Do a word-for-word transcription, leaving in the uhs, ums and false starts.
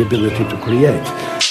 the ability to create.